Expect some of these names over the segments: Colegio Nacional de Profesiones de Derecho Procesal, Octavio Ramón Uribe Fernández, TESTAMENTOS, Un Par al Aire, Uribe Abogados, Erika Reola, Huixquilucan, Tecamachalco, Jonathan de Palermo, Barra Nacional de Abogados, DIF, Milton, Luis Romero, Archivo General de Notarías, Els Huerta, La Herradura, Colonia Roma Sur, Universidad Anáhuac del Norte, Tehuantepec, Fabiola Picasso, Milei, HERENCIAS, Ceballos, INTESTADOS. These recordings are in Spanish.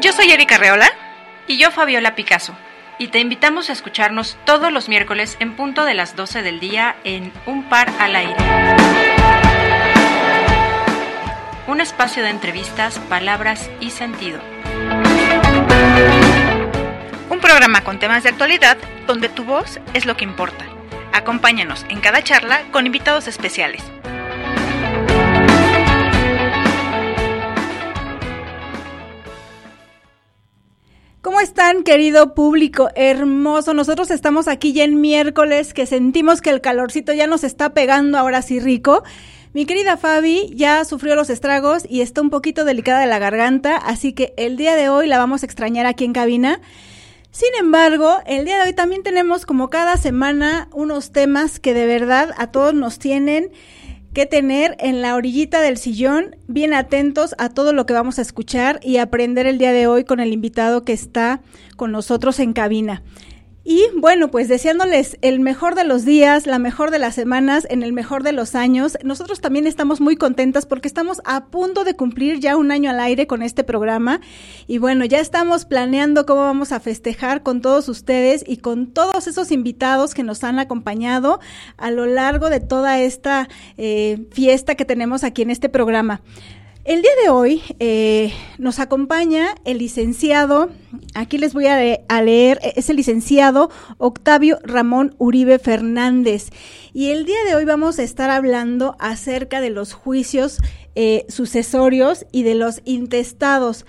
Yo soy Erika Reola y yo Fabiola Picasso, y te invitamos a escucharnos todos los miércoles en punto de las 12 del día en Un Par al Aire. Un espacio de entrevistas, palabras y sentido. Un programa con temas de actualidad donde tu voz es lo que importa. Acompáñanos en cada charla con invitados especiales. ¿Cómo están, querido público hermoso? Nosotros estamos aquí ya en miércoles, que sentimos que el calorcito ya nos está pegando ahora sí rico. Mi querida Fabi ya sufrió los estragos y está un poquito delicada de la garganta, así que el día de hoy la vamos a extrañar aquí en cabina. Sin embargo, el día de hoy también tenemos, como cada semana, unos temas que de verdad a todos nos tienen que tener en la orillita del sillón, bien atentos a todo lo que vamos a escuchar y aprender el día de hoy con el invitado que está con nosotros en cabina. Y bueno, pues deseándoles el mejor de los días, la mejor de las semanas, en el mejor de los años. Nosotros también estamos muy contentas porque estamos a punto de cumplir ya 1 año al aire con este programa. Y bueno, ya estamos planeando cómo vamos a festejar con todos ustedes y con todos esos invitados que nos han acompañado a lo largo de toda esta fiesta que tenemos aquí en este programa. El día de hoy nos acompaña el licenciado, aquí les voy a leer, es el licenciado Octavio Ramón Uribe Fernández, y el día de hoy vamos a estar hablando acerca de los juicios sucesorios y de los intestados.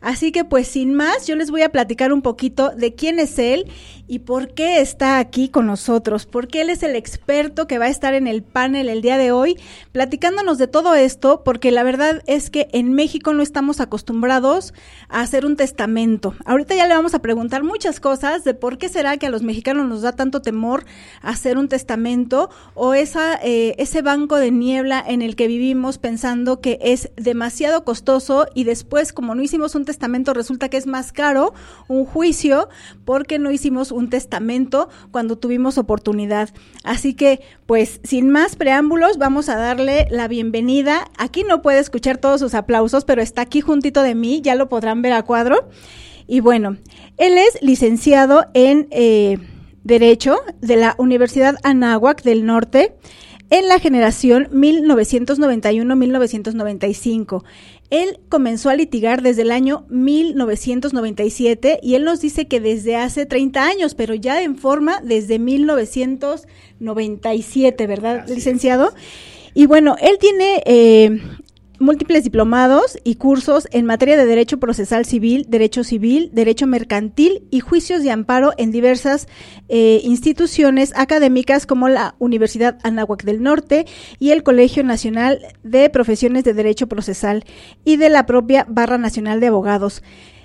Así que pues sin más, yo les voy a platicar un poquito de quién es él y por qué está aquí con nosotros, porque él es el experto que va a estar en el panel el día de hoy platicándonos de todo esto, porque la verdad es que en México no estamos acostumbrados a hacer un testamento. Ahorita ya le vamos a preguntar muchas cosas de por qué será que a los mexicanos nos da tanto temor hacer un testamento o ese banco de niebla en el que vivimos pensando que es demasiado costoso y después, como no hicimos un testamento, resulta que es más caro un juicio porque no hicimos un testamento cuando tuvimos oportunidad. Así que, pues, sin más preámbulos, vamos a darle la bienvenida. Aquí no puede escuchar todos sus aplausos, pero está aquí juntito de mí, ya lo podrán ver a cuadro. Y bueno, él es licenciado en Derecho de la Universidad Anáhuac del Norte en la generación 1991-1995. Él comenzó a litigar desde el año 1997 y él nos dice que desde hace 30 años, pero ya en forma desde 1997, ¿verdad, Gracias. Licenciado? Y bueno, él tiene múltiples diplomados y cursos en materia de Derecho Procesal Civil, Derecho Mercantil y Juicios de Amparo en diversas instituciones académicas como la Universidad Anáhuac del Norte y el Colegio Nacional de Profesiones de Derecho Procesal y de la propia Barra Nacional de Abogados.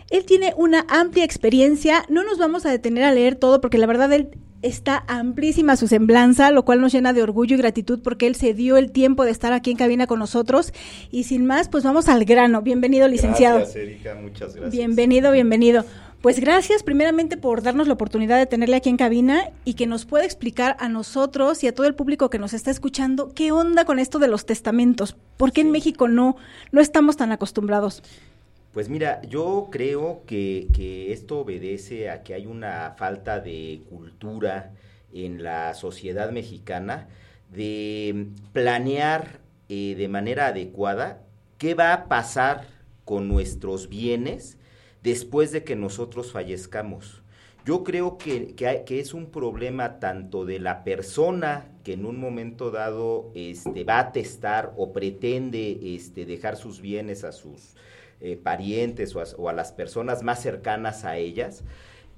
Él tiene una amplia experiencia, no nos vamos a detener a leer todo porque la verdad él está amplísima su semblanza, lo cual nos llena de orgullo y gratitud porque él se dio el tiempo de estar aquí en cabina con nosotros. Y sin más, pues vamos al grano. Bienvenido, licenciado. Gracias, Erika, muchas gracias. Bienvenido. Pues gracias primeramente por darnos la oportunidad de tenerle aquí en cabina y que nos pueda explicar a nosotros y a todo el público que nos está escuchando qué onda con esto de los testamentos, por qué en México no estamos tan acostumbrados. Pues mira, yo creo que esto obedece a que hay una falta de cultura en la sociedad mexicana de planear de manera adecuada qué va a pasar con nuestros bienes después de que nosotros fallezcamos. Yo creo que es un problema tanto de la persona que en un momento dado va a testar o pretende dejar sus bienes a sus parientes o a las personas más cercanas a ellas,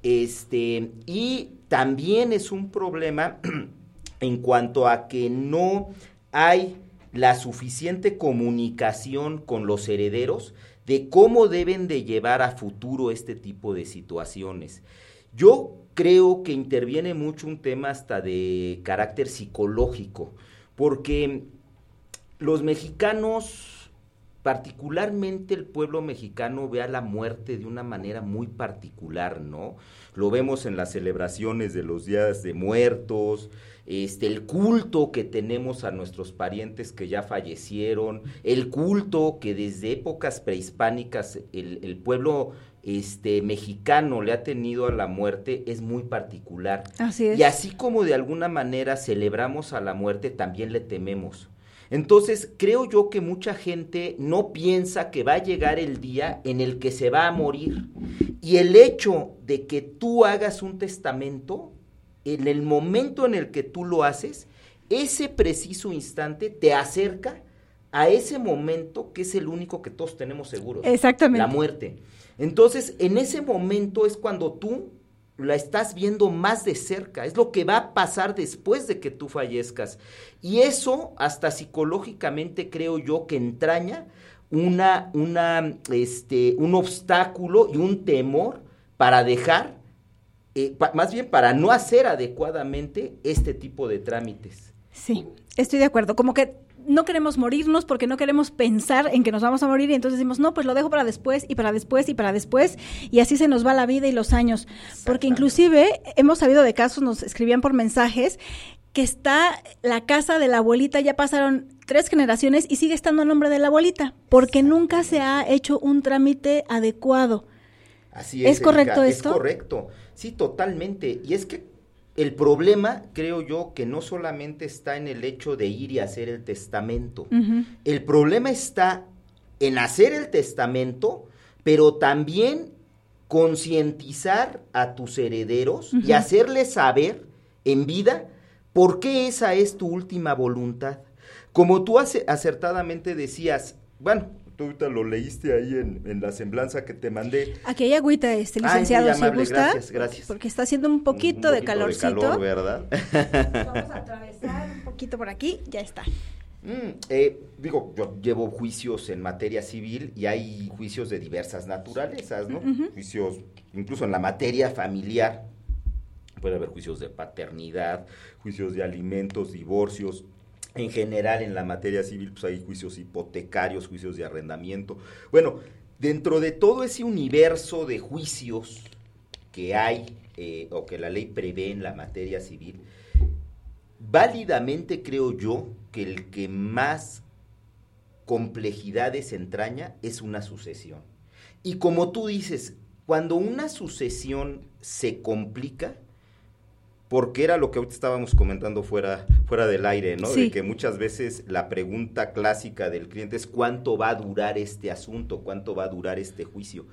y también es un problema en cuanto a que no hay la suficiente comunicación con los herederos de cómo deben de llevar a futuro este tipo de situaciones. Yo creo que interviene mucho un tema hasta de carácter psicológico, porque los mexicanos, particularmente el pueblo mexicano, ve a la muerte de una manera muy particular, ¿no? Lo vemos en las celebraciones de los días de muertos, el culto que tenemos a nuestros parientes que ya fallecieron, el culto que desde épocas prehispánicas el pueblo mexicano le ha tenido a la muerte es muy particular. Así es. Y así como de alguna manera celebramos a la muerte, también le tememos. Entonces, creo yo que mucha gente no piensa que va a llegar el día en el que se va a morir. Y el hecho de que tú hagas un testamento, en el momento en el que tú lo haces, ese preciso instante te acerca a ese momento que es el único que todos tenemos seguro. Exactamente. La muerte. Entonces, en ese momento es cuando tú la estás viendo más de cerca, es lo que va a pasar después de que tú fallezcas, y eso hasta psicológicamente creo yo que entraña un obstáculo y un temor para dejar, más bien para no hacer adecuadamente este tipo de trámites. Sí, estoy de acuerdo, como que no queremos morirnos porque no queremos pensar en que nos vamos a morir y entonces decimos, no, pues lo dejo para después y para después y para después, y así se nos va la vida y los años, porque inclusive hemos sabido de casos, nos escribían por mensajes, que está la casa de la abuelita, ya pasaron 3 generaciones y sigue estando a nombre de la abuelita, porque nunca se ha hecho un trámite adecuado. Así es. ¿Es correcto esto? Es correcto, sí, totalmente, y es que el problema, creo yo, que no solamente está en el hecho de ir y hacer el testamento. Uh-huh. El problema está en hacer el testamento, pero también concientizar a tus herederos, uh-huh, y hacerles saber en vida por qué esa es tu última voluntad. Como tú acertadamente decías, bueno, tú ahorita lo leíste ahí en la semblanza que te mandé. Aquí hay agüita, licenciado, es muy amable, si gusta. Gracias. Porque está haciendo un poquito de calorcito. De calor, ¿verdad? Vamos a atravesar un poquito por aquí, ya está. Yo llevo juicios en materia civil y hay juicios de diversas naturalezas, ¿no? Uh-huh. Juicios, incluso en la materia familiar, puede haber juicios de paternidad, juicios de alimentos, divorcios. En general, en la materia civil, pues hay juicios hipotecarios, juicios de arrendamiento. Bueno, dentro de todo ese universo de juicios que hay o que la ley prevé en la materia civil, válidamente creo yo que el que más complejidades entraña es una sucesión. Y como tú dices, cuando una sucesión se complica, porque era lo que ahorita estábamos comentando fuera del aire, ¿no? Sí. De que muchas veces la pregunta clásica del cliente es ¿cuánto va a durar este asunto? ¿Cuánto va a durar este juicio?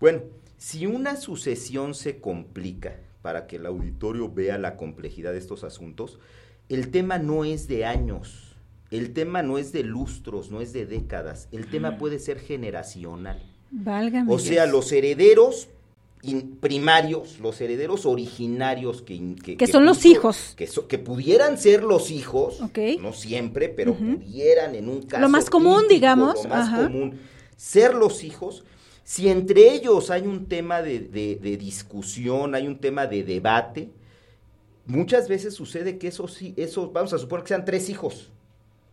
Bueno, si una sucesión se complica, para que el auditorio vea la complejidad de estos asuntos, el tema no es de años, el tema no es de lustros, no es de décadas, el tema puede ser generacional. Válgame. O sea, los herederos primarios, los herederos originarios que son los hijos, que pudieran ser los hijos, okay, no siempre, pero uh-huh, pudieran en un caso lo más común, típico, digamos, lo más, ajá, común, ser los hijos. Si entre ellos hay un tema de discusión, hay un tema de debate, muchas veces sucede que esos, vamos a suponer que sean 3 hijos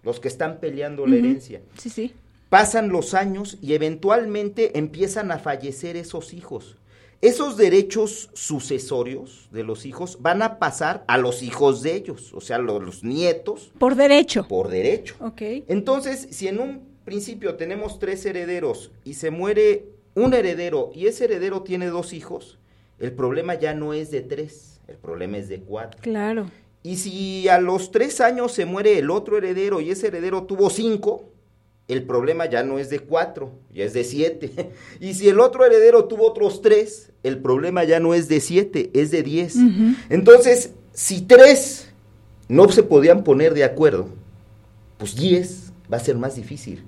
los que están peleando, uh-huh, la herencia. Sí, sí. Pasan los años y eventualmente empiezan a fallecer esos hijos. Esos derechos sucesorios de los hijos van a pasar a los hijos de ellos, o sea, los nietos. Por derecho. Por derecho. Ok. Entonces, si en un principio tenemos 3 herederos y se muere un heredero y ese heredero tiene dos hijos, el problema ya no es de 3, el problema es de 4. Claro. Y si a los 3 años se muere el otro heredero y ese heredero tuvo 5, el problema ya no es de 4, ya es de 7. Y si el otro heredero tuvo otros 3, el problema ya no es de 7, es de 10. Uh-huh. Entonces, si 3 no se podían poner de acuerdo, pues 10 va a ser más difícil.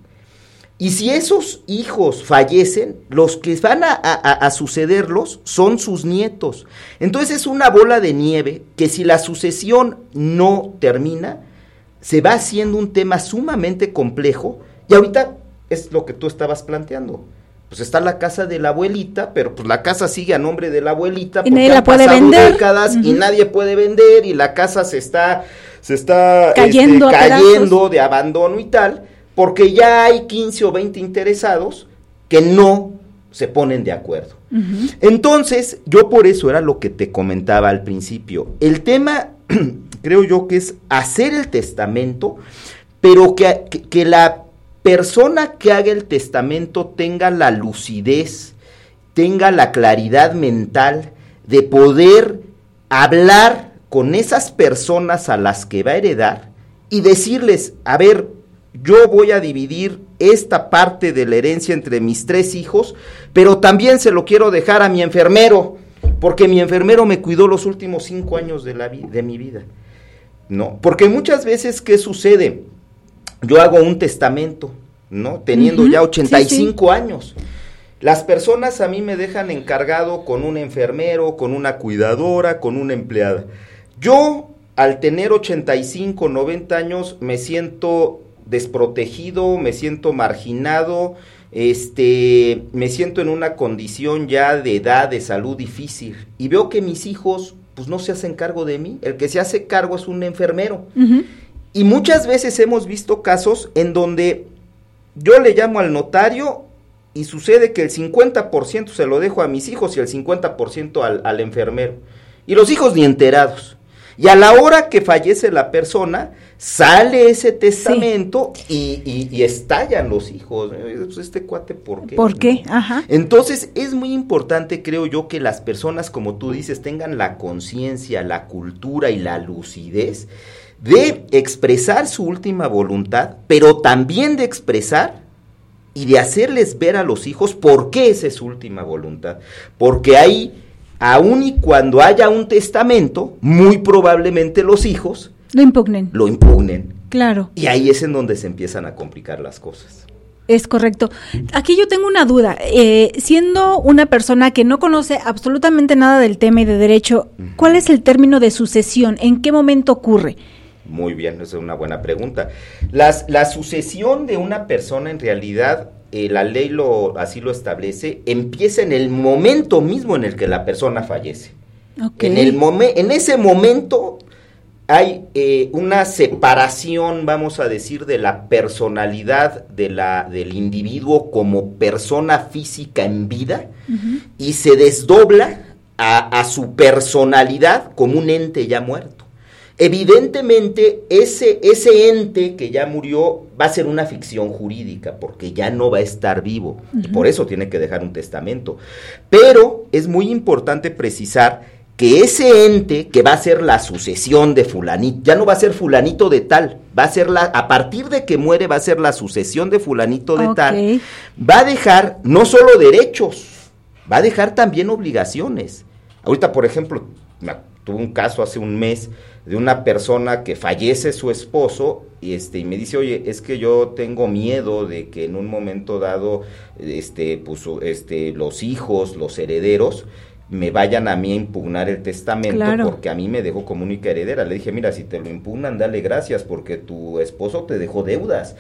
Y si esos hijos fallecen, los que van a sucederlos son sus nietos. Entonces es una bola de nieve que si la sucesión no termina, se va haciendo un tema sumamente complejo. Y ahorita es lo que tú estabas planteando. Pues está la casa de la abuelita, pero pues la casa sigue a nombre de la abuelita porque han pasado décadas y nadie puede vender y la casa se está cayendo de abandono y tal, porque ya hay 15 o 20 interesados que no se ponen de acuerdo. Uh-huh. Entonces, yo por eso era lo que te comentaba al principio. El tema, creo yo que es hacer el testamento, pero que la persona que haga el testamento tenga la lucidez, tenga la claridad mental de poder hablar con esas personas a las que va a heredar y decirles, a ver, yo voy a dividir esta parte de la herencia entre mis 3 hijos, pero también se lo quiero dejar a mi enfermero, porque mi enfermero me cuidó los últimos 5 años de mi vida, ¿no? Porque muchas veces, ¿qué sucede? Yo hago un testamento, ¿no? Teniendo ya 85 años. Las personas a mí me dejan encargado con un enfermero, con una cuidadora, con una empleada. Yo, al tener 85, 90 años, me siento desprotegido, me siento marginado, me siento en una condición ya de edad, de salud difícil. Y veo que mis hijos, pues, no se hacen cargo de mí. El que se hace cargo es un enfermero. Uh-huh. Y muchas veces hemos visto casos en donde yo le llamo al notario y sucede que el 50% se lo dejo a mis hijos y el 50% al enfermero. Y los hijos ni enterados. Y a la hora que fallece la persona, sale ese testamento y estallan los hijos. Este cuate, ¿por qué? ¿Por qué? Ajá. Entonces, es muy importante, creo yo, que las personas, como tú dices, tengan la conciencia, la cultura y la lucidez de expresar su última voluntad, pero también de expresar y de hacerles ver a los hijos por qué esa es su última voluntad. Porque ahí, aun y cuando haya un testamento, muy probablemente los hijos lo impugnen. Claro. Y ahí es en donde se empiezan a complicar las cosas. Es correcto. Aquí yo tengo una duda. Siendo una persona que no conoce absolutamente nada del tema y de derecho, ¿cuál es el término de sucesión? ¿En qué momento ocurre? Muy bien, esa es una buena pregunta. La sucesión de una persona, en realidad, la ley así lo establece, empieza en el momento mismo en el que la persona fallece. Okay. En ese momento hay una separación, vamos a decir, de la personalidad del individuo como persona física en vida, uh-huh, y se desdobla a su personalidad como un ente ya muerto. Evidentemente, ese ente que ya murió va a ser una ficción jurídica, porque ya no va a estar vivo, uh-huh, y por eso tiene que dejar un testamento. Pero es muy importante precisar que ese ente que va a ser la sucesión de fulanito, ya no va a ser fulanito de tal, va a ser a partir de que muere va a ser la sucesión de fulanito de tal, va a dejar no solo derechos, va a dejar también obligaciones. Ahorita, por ejemplo, tuve un caso hace un mes de una persona que fallece su esposo y me dice, oye, es que yo tengo miedo de que en un momento dado los hijos, los herederos, me vayan a mí a impugnar el testamento, claro, porque a mí me dejó como única heredera. Le dije, mira, si te lo impugnan, dale gracias, porque tu esposo te dejó deudas.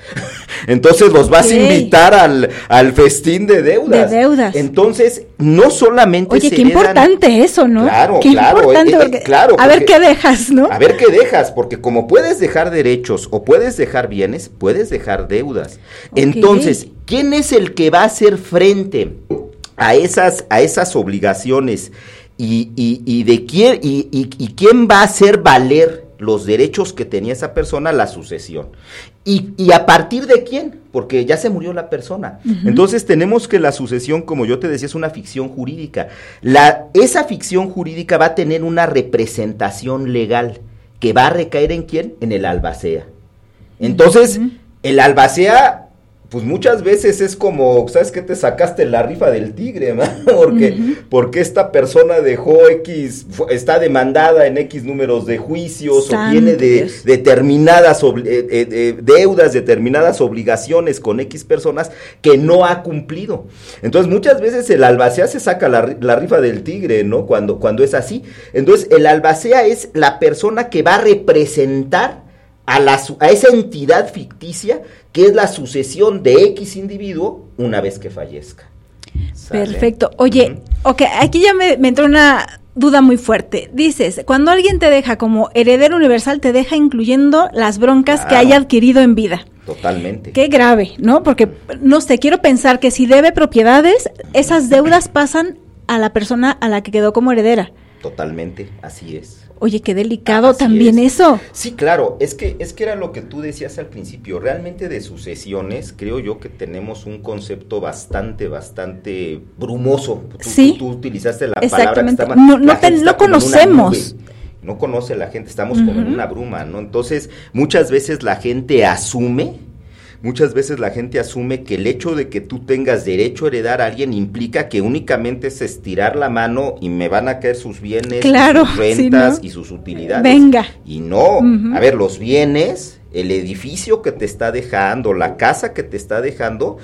Entonces los vas a invitar al festín de deudas. Entonces, no solamente oye, qué importante eso, ¿no? Claro, porque, a ver qué dejas, ¿no? A ver qué dejas, porque como puedes dejar derechos o puedes dejar bienes, puedes dejar deudas. Okay. Entonces, ¿quién es el que va a hacer frente a esas obligaciones y quién va a hacer valer los derechos que tenía esa persona? La sucesión. ¿Y a partir de quién? porque ya se murió la persona. Uh-huh. Entonces tenemos que la sucesión, como yo te decía, es una ficción jurídica. Esa ficción jurídica va a tener una representación legal que va a recaer ¿en quién? En el albacea. Entonces, uh-huh, el albacea, pues muchas veces es como, ¿sabes qué? Te sacaste la rifa del tigre, ¿no? Porque, uh-huh, porque esta persona dejó X, está demandada en X números de juicios, o tiene determinadas deudas, determinadas obligaciones con X personas que no ha cumplido. Entonces, muchas veces el albacea se saca la rifa del tigre, ¿no? Cuando es así. Entonces, el albacea es la persona que va a representar a esa entidad ficticia que es la sucesión de X individuo una vez que fallezca. ¿Sale? Perfecto. Oye, uh-huh, ok, aquí ya me entró una duda muy fuerte. Dices, cuando alguien te deja como heredero universal, te deja incluyendo las broncas que haya adquirido en vida. Totalmente. Qué grave, ¿no? Porque, no sé, quiero pensar que si debe propiedades, esas deudas pasan a la persona a la que quedó como heredera. Totalmente, así es. Oye, qué delicado eso. Sí, claro, es que era lo que tú decías al principio. Realmente de sucesiones, creo yo que tenemos un concepto bastante brumoso. Tú utilizaste la palabra que estaba. No conocemos. No conoce la gente, estamos uh-huh, como en una bruma, ¿no? Entonces, muchas veces la gente asume que el hecho de que tú tengas derecho a heredar a alguien implica que únicamente es estirar la mano y me van a caer sus bienes, sus rentas y sus utilidades. Venga. Y no, uh-huh, a ver, los bienes, el edificio que te está dejando, la casa que te está dejando,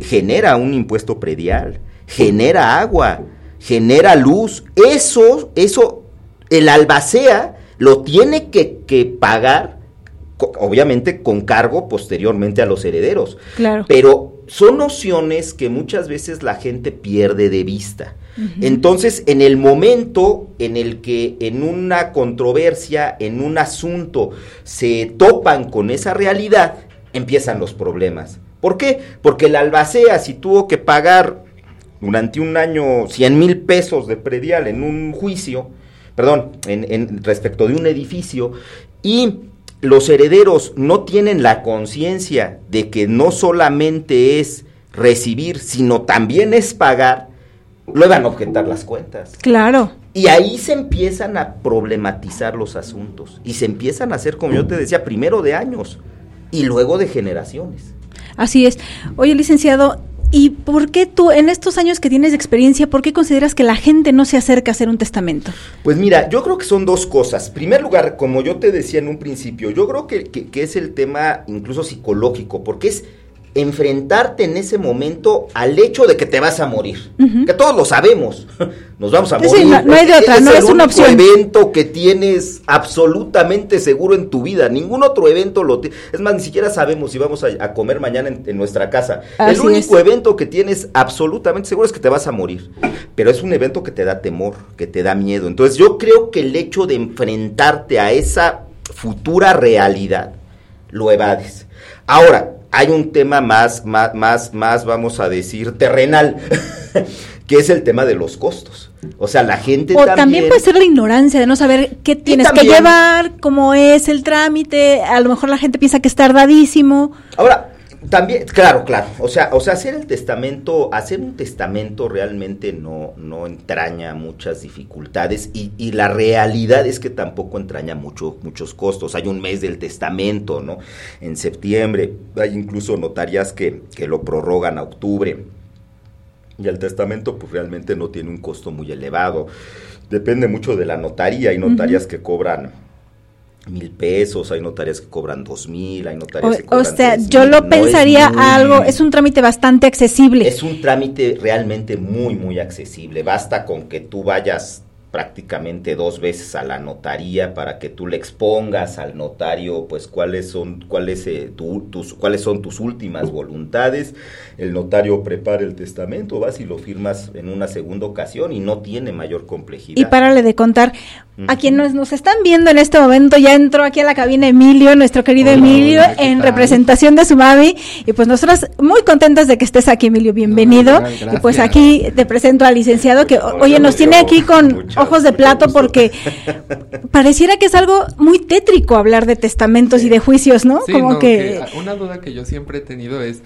genera un impuesto predial, genera agua, genera luz. Eso, el albacea lo tiene que pagar, obviamente con cargo posteriormente a los herederos, claro, pero son nociones que muchas veces la gente pierde de vista. Uh-huh. Entonces, en el momento en el que en una controversia, en un asunto, se topan con esa realidad, empiezan los problemas. ¿Por qué? Porque el albacea, si tuvo que pagar durante un año 100,000 pesos de predial en un juicio, respecto de un edificio, y los herederos no tienen la conciencia de que no solamente es recibir, sino también es pagar, le van a objetar las cuentas. Claro. Y ahí se empiezan a problematizar los asuntos y se empiezan a hacer, como yo te decía, primero de años y luego de generaciones. Así es. Oye, licenciado, ¿y por qué tú, en estos años que tienes de experiencia, por qué consideras que la gente no se acerca a hacer un testamento? Pues mira, yo creo que son dos cosas. En primer lugar, como yo te decía en un principio, yo creo que es el tema incluso psicológico, porque es enfrentarte en ese momento al hecho de que te vas a morir, uh-huh, que todos lo sabemos, nos vamos a morir. No hay de otra, no es una opción. Es el único evento que tienes absolutamente seguro en tu vida, ningún otro evento es más, ni siquiera sabemos si vamos a comer mañana en nuestra casa. Así el único evento que tienes absolutamente seguro es que te vas a morir, pero es un evento que te da temor, que te da miedo. Entonces yo creo que el hecho de enfrentarte a esa futura realidad, lo evades. Ahora, hay un tema más, vamos a decir, terrenal, que es el tema de los costos. O sea, la gente también puede ser la ignorancia de no saber qué tienes que llevar, cómo es el trámite, a lo mejor la gente piensa que es tardadísimo. Ahora, también, claro, o sea, hacer un testamento realmente no entraña muchas dificultades y la realidad es que tampoco entraña muchos costos. Hay un mes del testamento, ¿no? En septiembre, hay incluso notarías que lo prorrogan a octubre y el testamento pues realmente no tiene un costo muy elevado, depende mucho de la notaría, hay notarías uh-huh, que cobran 1,000 pesos, hay notarias que cobran 2,000, hay notarias que cobran 3,000. Yo lo pensaría es un trámite bastante accesible. Es un trámite realmente muy, muy accesible, basta con que tú vayas prácticamente 2 veces a la notaría para que tú le expongas al notario pues cuáles son tus últimas voluntades, el notario prepara el testamento, vas y lo firmas en una segunda ocasión y no tiene mayor complejidad. Y párale de contar, uh-huh, a quienes nos están viendo en este momento, ya entró aquí a la cabina Emilio, nuestro querido Emilio, en representación de su mami, y pues nosotras muy contentas de que estés aquí, Emilio, bienvenido, y pues aquí te presento al licenciado que, oye, nos tiene aquí con ojos de plato, porque pareciera que es algo muy tétrico hablar de testamentos y de juicios, ¿no? Sí, como no, que una duda que yo siempre he tenido es,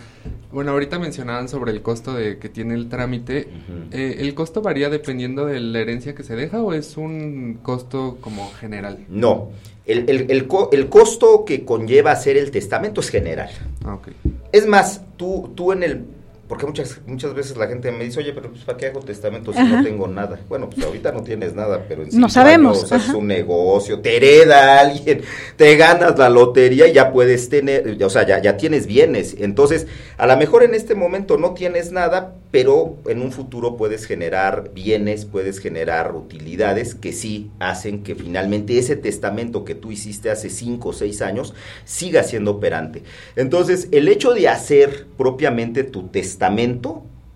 bueno, ahorita mencionaban sobre el costo de que tiene el trámite. Uh-huh. ¿El costo varía dependiendo de la herencia que se deja o es un costo como general? No, el costo que conlleva hacer el testamento es general. Okay. Es más, tú en el... Porque muchas veces la gente me dice, oye, pero pues, ¿para qué hago testamento si no tengo nada? Bueno, pues ahorita no tienes nada, pero en 5 años haces un negocio, te hereda alguien, te ganas la lotería y ya puedes tener, o sea, ya tienes bienes. Entonces, a lo mejor en este momento no tienes nada, pero en un futuro puedes generar bienes, puedes generar utilidades que sí hacen que finalmente ese testamento que tú hiciste hace 5 o 6 años siga siendo operante. Entonces, el hecho de hacer propiamente tu testamento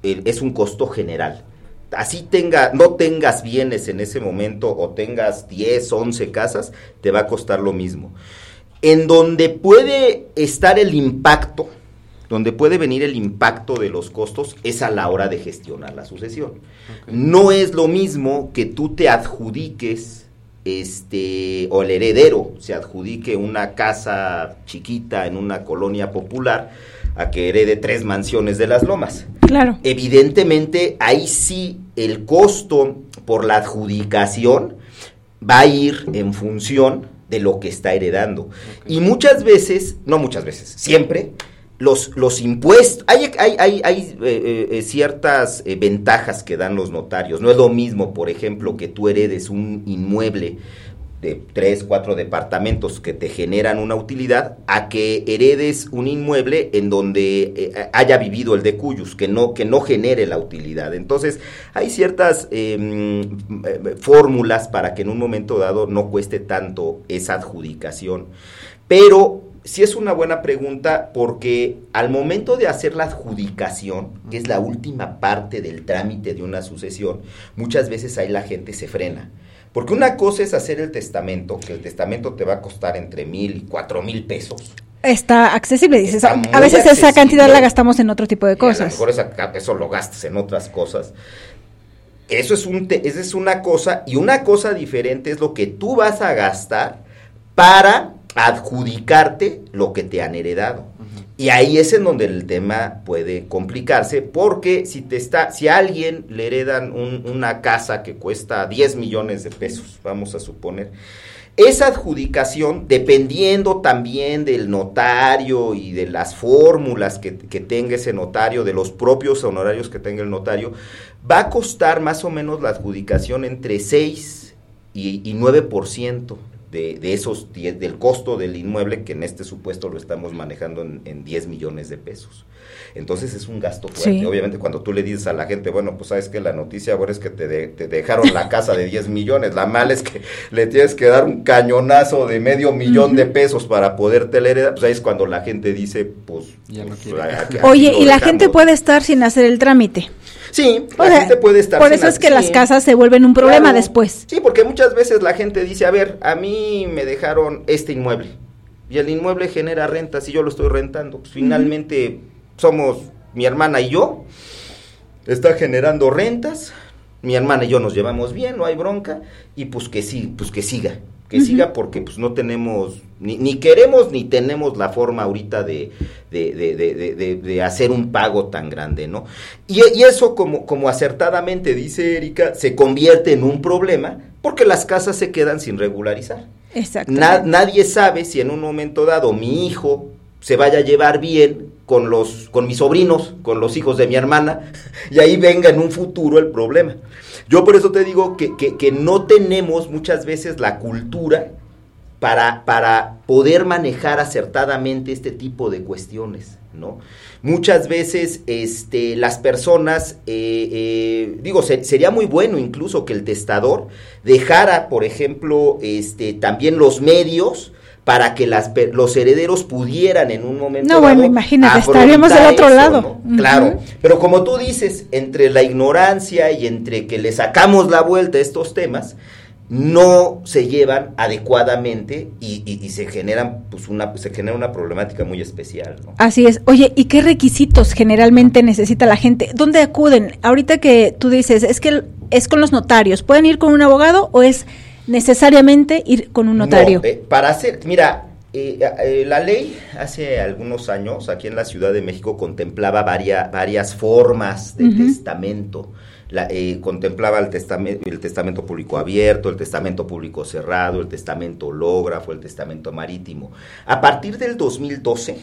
es un costo general. Así no tengas bienes en ese momento o tengas 10, 11 casas, te va a costar lo mismo. En donde puede estar el impacto, donde puede venir el impacto de los costos, es a la hora de gestionar la sucesión. Okay. No es lo mismo que tú te adjudiques, o el heredero se adjudique una casa chiquita en una colonia popular, a que herede 3 mansiones de Las Lomas. Claro. Evidentemente, ahí sí el costo por la adjudicación va a ir en función de lo que está heredando. Okay. Y siempre los impuestos, hay ciertas ventajas que dan los notarios. No es lo mismo, por ejemplo, que tú heredes un inmueble de 3, 4 departamentos que te generan una utilidad, a que heredes un inmueble en donde haya vivido el de cuyos, que no genere la utilidad. Entonces, hay ciertas fórmulas para que en un momento dado no cueste tanto esa adjudicación. Pero sí es una buena pregunta, porque al momento de hacer la adjudicación, que es la última parte del trámite de una sucesión, muchas veces ahí la gente se frena. Porque una cosa es hacer el testamento, que el testamento te va a costar entre 1,000 y 4,000 pesos. Está accesible, dices. A veces esa cantidad la gastamos en otro tipo de cosas. A lo mejor eso lo gastas en otras cosas. Esa es una cosa, y una cosa diferente es lo que tú vas a gastar para adjudicarte lo que te han heredado. Uh-huh. Y ahí es en donde el tema puede complicarse, porque si a alguien le heredan una casa que cuesta 10 millones de pesos, vamos a suponer, esa adjudicación, dependiendo también del notario y de las fórmulas que tenga ese notario, de los propios honorarios que tenga el notario, va a costar más o menos la adjudicación entre 6 y 9%. De esos 10, del costo del inmueble, que en este supuesto lo estamos manejando en 10 millones de pesos. Entonces es un gasto fuerte. Sí. Obviamente, cuando tú le dices a la gente, bueno, pues sabes que la noticia ahora es que te dejaron la casa de 10 millones, la mala es que le tienes que dar un cañonazo de 500,000 de pesos para poderte la heredar, pues ahí es cuando la gente dice, pues ya no quiere. Oye, y la gente puede estar sin hacer el trámite. Sí, gente puede estar. Por eso es que las casas se vuelven un problema después. Sí, porque muchas veces la gente dice, a ver, a mí me dejaron este inmueble, y el inmueble genera rentas y yo lo estoy rentando, pues finalmente somos mi hermana y yo, está generando rentas, mi hermana y yo nos llevamos bien, no hay bronca, y pues que siga. Que siga, porque pues no tenemos, ni queremos ni tenemos la forma ahorita de hacer un pago tan grande, ¿no? Y eso, como acertadamente dice Erika, se convierte en un problema, porque las casas se quedan sin regularizar. Exacto. Nadie sabe si en un momento dado mi hijo se vaya a llevar bien con mis sobrinos, con los hijos de mi hermana, y ahí venga en un futuro el problema. Yo por eso te digo que no tenemos muchas veces la cultura para poder manejar acertadamente este tipo de cuestiones, ¿no? Muchas veces las personas, sería muy bueno incluso que el testador dejara, por ejemplo, también los medios para que los herederos pudieran en un momento dado. No, bueno, imagínate, estaríamos del otro lado. ¿No? Uh-huh. Claro, pero como tú dices, entre la ignorancia y entre que le sacamos la vuelta a estos temas, no se llevan adecuadamente y se generan, se genera una problemática muy especial, ¿no? Así es. Oye, ¿y qué requisitos generalmente necesita la gente? ¿Dónde acuden? Ahorita que tú dices, es que es con los notarios. ¿Pueden ir con un abogado o es necesariamente ir con un notario? No, para hacer, mira, la ley hace algunos años aquí en la Ciudad de México contemplaba varias formas de testamento. Contemplaba el testamento público abierto, el testamento público cerrado, el testamento hológrafo, el testamento marítimo. A partir del 2012,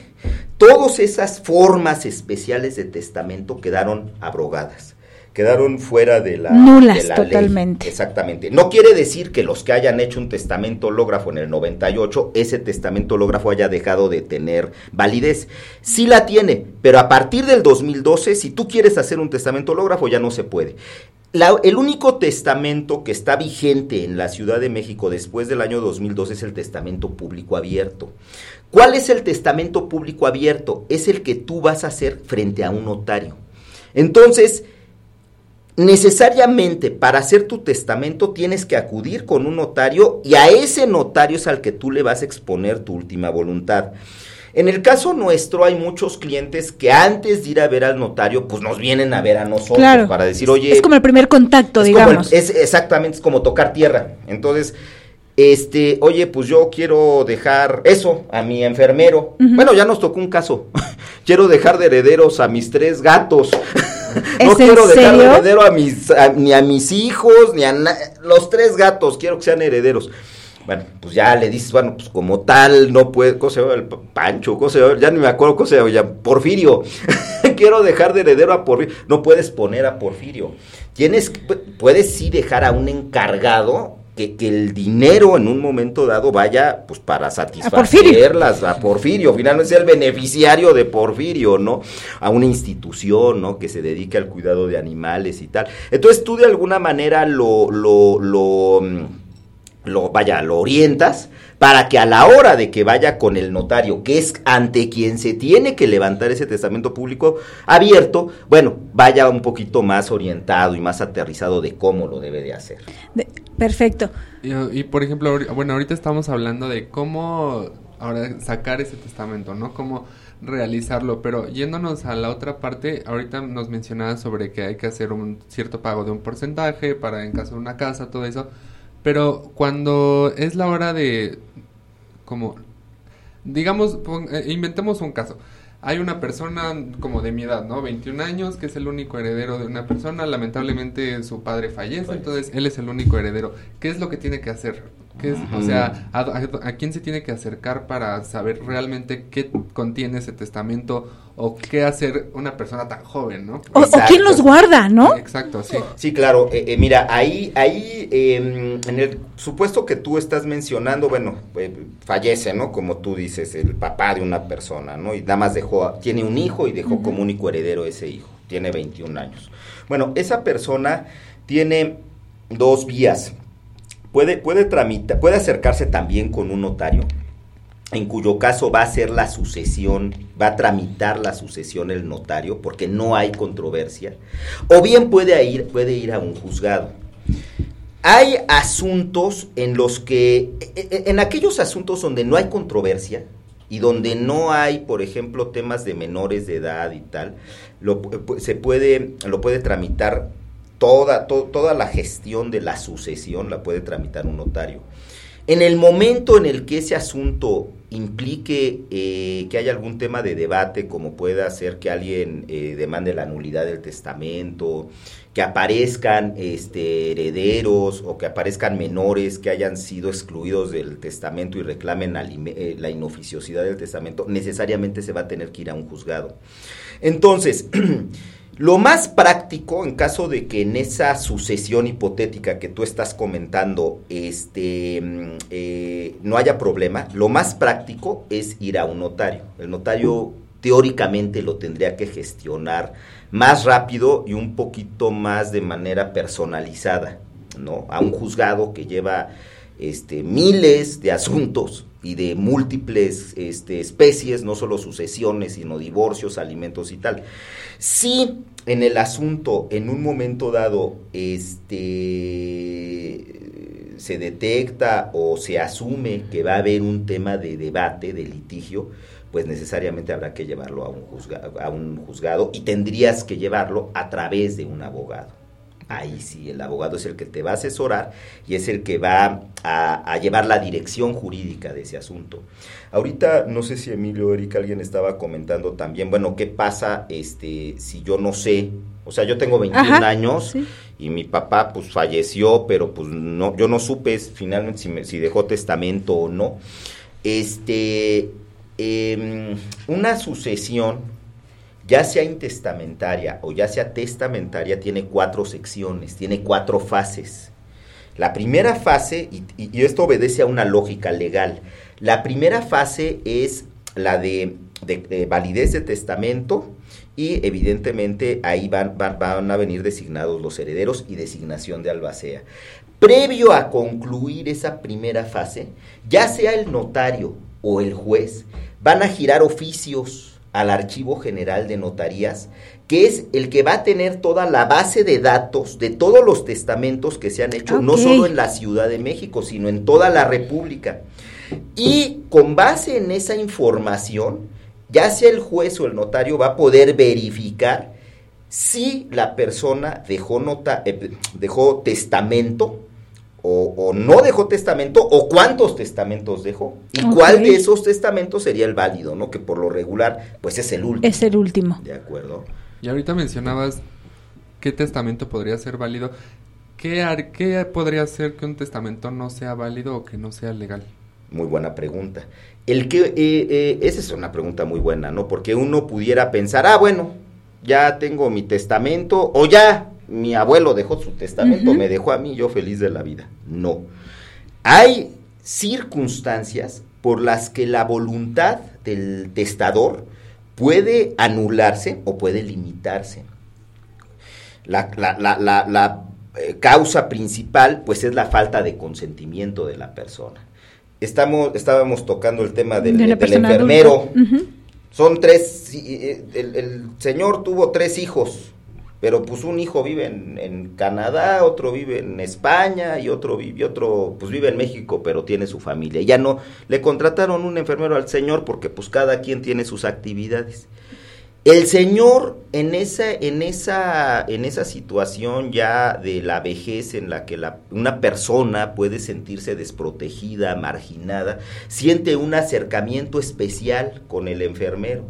todas esas formas especiales de testamento quedaron abrogadas. Quedaron fuera de la, nulas, de la totalmente. Ley. Exactamente. No quiere decir que los que hayan hecho un testamento hológrafo en el 98, ese testamento hológrafo haya dejado de tener validez. Sí la tiene, pero a partir del 2012, si tú quieres hacer un testamento hológrafo, ya no se puede. El único testamento que está vigente en la Ciudad de México después del año 2012 es el testamento público abierto. ¿Cuál es el testamento público abierto? Es el que tú vas a hacer frente a un notario. Entonces, necesariamente para hacer tu testamento tienes que acudir con un notario y a ese notario es al que tú le vas a exponer tu última voluntad. En el caso nuestro hay muchos clientes que antes de ir a ver al notario, pues nos vienen a ver a nosotros, claro, para decir, oye... Es como el primer contacto, digamos. Exactamente, es como tocar tierra. Entonces, oye, pues yo quiero dejar eso a mi enfermero. Uh-huh. Bueno, ya nos tocó un caso. Quiero dejar de herederos a mis 3 gatos. No quiero dejar de heredero ni a mis hijos, ni a los 3 gatos, quiero que sean herederos. Bueno, pues ya le dices, bueno, pues como tal, no puede, cosa el Pancho, cosa, ya ni me acuerdo, cosa, ya, Porfirio, quiero dejar de heredero a Porfirio, no puedes poner a Porfirio, puedes sí dejar a un encargado que el dinero en un momento dado vaya, pues, para satisfacerlas, a Porfirio, finalmente sea el beneficiario de Porfirio, ¿no? A una institución, ¿no?, que se dedique al cuidado de animales y tal. Entonces, tú de alguna manera lo orientas para que a la hora de que vaya con el notario, que es ante quien se tiene que levantar ese testamento público abierto, bueno, vaya un poquito más orientado y más aterrizado de cómo lo debe de hacer. Perfecto. Y por ejemplo, bueno, ahorita estamos hablando de cómo ahora sacar ese testamento, ¿no? Cómo realizarlo, pero yéndonos a la otra parte, ahorita nos mencionabas sobre que hay que hacer un cierto pago de un porcentaje para en caso de una casa, todo eso. Pero cuando es la hora de, como, digamos, inventemos un caso. Hay una persona como de mi edad, ¿no? 21 años, que es el único heredero de una persona. Lamentablemente su padre fallece, entonces él es el único heredero. ¿Qué es lo que tiene que hacer? O sea, ¿a quién se tiene que acercar para saber realmente qué contiene ese testamento o qué hacer una persona tan joven, ¿no? O quién los guarda, ¿no? Exacto, sí. Sí, claro. Mira, ahí, en el supuesto que tú estás mencionando, bueno, fallece, ¿no? Como tú dices, el papá de una persona, ¿no? Y nada más tiene un hijo y dejó como único heredero ese hijo. Tiene 21 años. Bueno, esa persona tiene 2 vías. Puede acercarse también con un notario, en cuyo caso va a hacer la sucesión, va a tramitar la sucesión el notario, porque no hay controversia, o bien puede ir a un juzgado. Hay asuntos en los que, en aquellos asuntos donde no hay controversia, y donde no hay, por ejemplo, temas de menores de edad y tal, lo puede tramitar. Toda la gestión de la sucesión la puede tramitar un notario. En el momento en el que ese asunto implique que haya algún tema de debate, como pueda ser que alguien demande la nulidad del testamento, que aparezcan herederos o que aparezcan menores que hayan sido excluidos del testamento y reclamen la inoficiosidad del testamento, necesariamente se va a tener que ir a un juzgado. Entonces, lo más práctico, en caso de que en esa sucesión hipotética que tú estás comentando no haya problema, lo más práctico es ir a un notario. El notario teóricamente lo tendría que gestionar más rápido y un poquito más de manera personalizada, ¿no? A un juzgado que lleva miles de asuntos y de múltiples especies, no solo sucesiones, sino divorcios, alimentos y tal. Si en el asunto, en un momento dado, se detecta o se asume que va a haber un tema de debate, de litigio, pues necesariamente habrá que llevarlo a un juzgado y tendrías que llevarlo a través de un abogado. Ahí sí, el abogado es el que te va a asesorar y es el que va a llevar la dirección jurídica de ese asunto. Ahorita, no sé si Emilio o Erika, alguien estaba comentando también, bueno, ¿qué pasa si yo no sé? O sea, yo tengo 21 años, sí, y mi papá pues falleció, pero pues no, yo no supe finalmente si dejó testamento o no. Una sucesión, ya sea intestamentaria o ya sea testamentaria, tiene 4 secciones, tiene 4 fases. La primera fase, y esto obedece a una lógica legal, la primera fase es la de validez de testamento y evidentemente ahí van a venir designados los herederos y designación de albacea. Previo a concluir esa primera fase, ya sea el notario o el juez, van a girar oficios al Archivo General de Notarías, que es el que va a tener toda la base de datos de todos los testamentos que se han hecho, no solo en la Ciudad de México, sino en toda la República. Y con base en esa información, ya sea el juez o el notario va a poder verificar si la persona dejó testamento o no dejó testamento, o cuántos testamentos dejó, y cuál de esos testamentos sería el válido, ¿no? Que por lo regular, pues es el último. Es el último. De acuerdo. Y ahorita mencionabas qué testamento podría ser válido. ¿Qué podría ser que un testamento no sea válido o que no sea legal? Muy buena pregunta. Esa es una pregunta muy buena, ¿no? Porque uno pudiera pensar, bueno, ya tengo mi testamento, o ya mi abuelo dejó su testamento, me dejó a mí, yo feliz de la vida. No. Hay circunstancias por las que la voluntad del testador puede anularse o puede limitarse. La causa principal, pues, es la falta de consentimiento de la persona. Estábamos tocando el tema del enfermero. Son 3, el señor tuvo 3 hijos. Pero pues un hijo vive en Canadá, otro vive en España y otro vive en México, pero tiene su familia. Ya no le contrataron un enfermero al señor porque pues cada quien tiene sus actividades. El señor en esa situación ya de la vejez en la que una persona puede sentirse desprotegida, marginada, siente un acercamiento especial con el enfermero.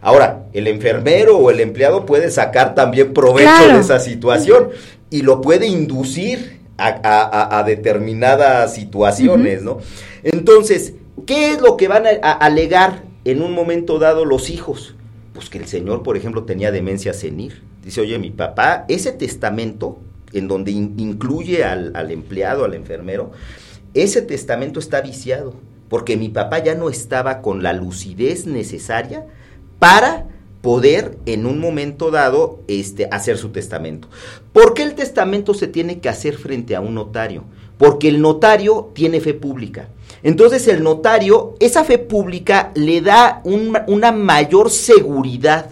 Ahora, el enfermero o el empleado puede sacar también provecho de esa situación y lo puede inducir a determinadas situaciones, ¿no? Entonces, ¿qué es lo que van a alegar en un momento dado los hijos? Pues que el señor, por ejemplo, tenía demencia senil. Dice, oye, mi papá, ese testamento en donde incluye al empleado, al enfermero, ese testamento está viciado, porque mi papá ya no estaba con la lucidez necesaria para poder en un momento dado hacer su testamento. ¿Por qué el testamento se tiene que hacer frente a un notario? Porque el notario tiene fe pública. Entonces el notario, esa fe pública le da una mayor seguridad